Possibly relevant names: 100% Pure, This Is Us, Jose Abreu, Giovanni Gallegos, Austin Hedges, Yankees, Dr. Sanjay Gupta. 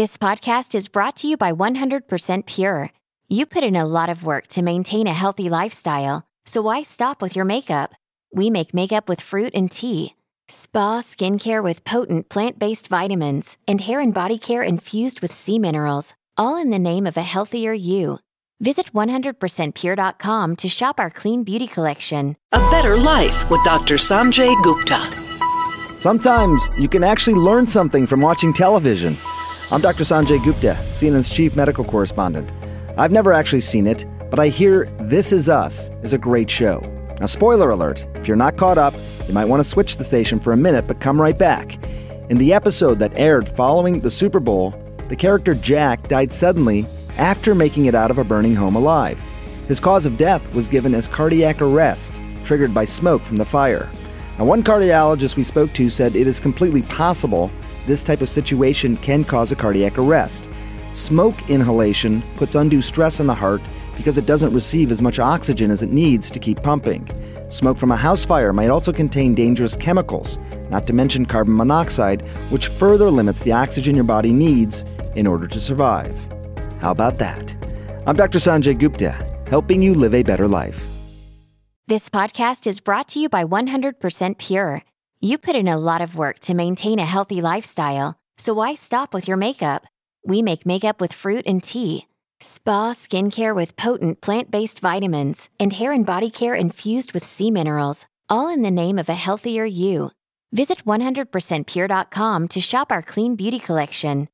This podcast is brought to you by 100% Pure. You put in a lot of work to maintain a healthy lifestyle, so why stop with your makeup? We make makeup with fruit and tea, spa skincare with potent plant-based vitamins, and hair and body care infused with sea minerals, all in the name of a healthier you. Visit 100%pure.com to shop our clean beauty collection. A Better Life with Dr. Sanjay Gupta. Sometimes you can actually learn something from watching television. I'm Dr. Sanjay Gupta, CNN's chief medical correspondent. I've never actually seen it, but I hear This Is Us is a great show. Now, spoiler alert, if you're not caught up, you might want to switch the station for a minute, but come right back. In the episode that aired following the Super Bowl, the character Jack died suddenly after making it out of a burning home alive. His cause of death was given as cardiac arrest, triggered by smoke from the fire. Now, one cardiologist we spoke to said it is completely possible this type of situation can cause a cardiac arrest. Smoke inhalation puts undue stress on the heart because it doesn't receive as much oxygen as it needs to keep pumping. Smoke from a house fire might also contain dangerous chemicals, not to mention carbon monoxide, which further limits the oxygen your body needs in order to survive. How about that? I'm Dr. Sanjay Gupta, helping you live a better life. This podcast is brought to you by 100% Pure. You put in a lot of work to maintain a healthy lifestyle, so why stop with your makeup? We make makeup with fruit and tea, spa skincare with potent plant-based vitamins, and hair and body care infused with sea minerals, all in the name of a healthier you. Visit 100%pure.com to shop our clean beauty collection.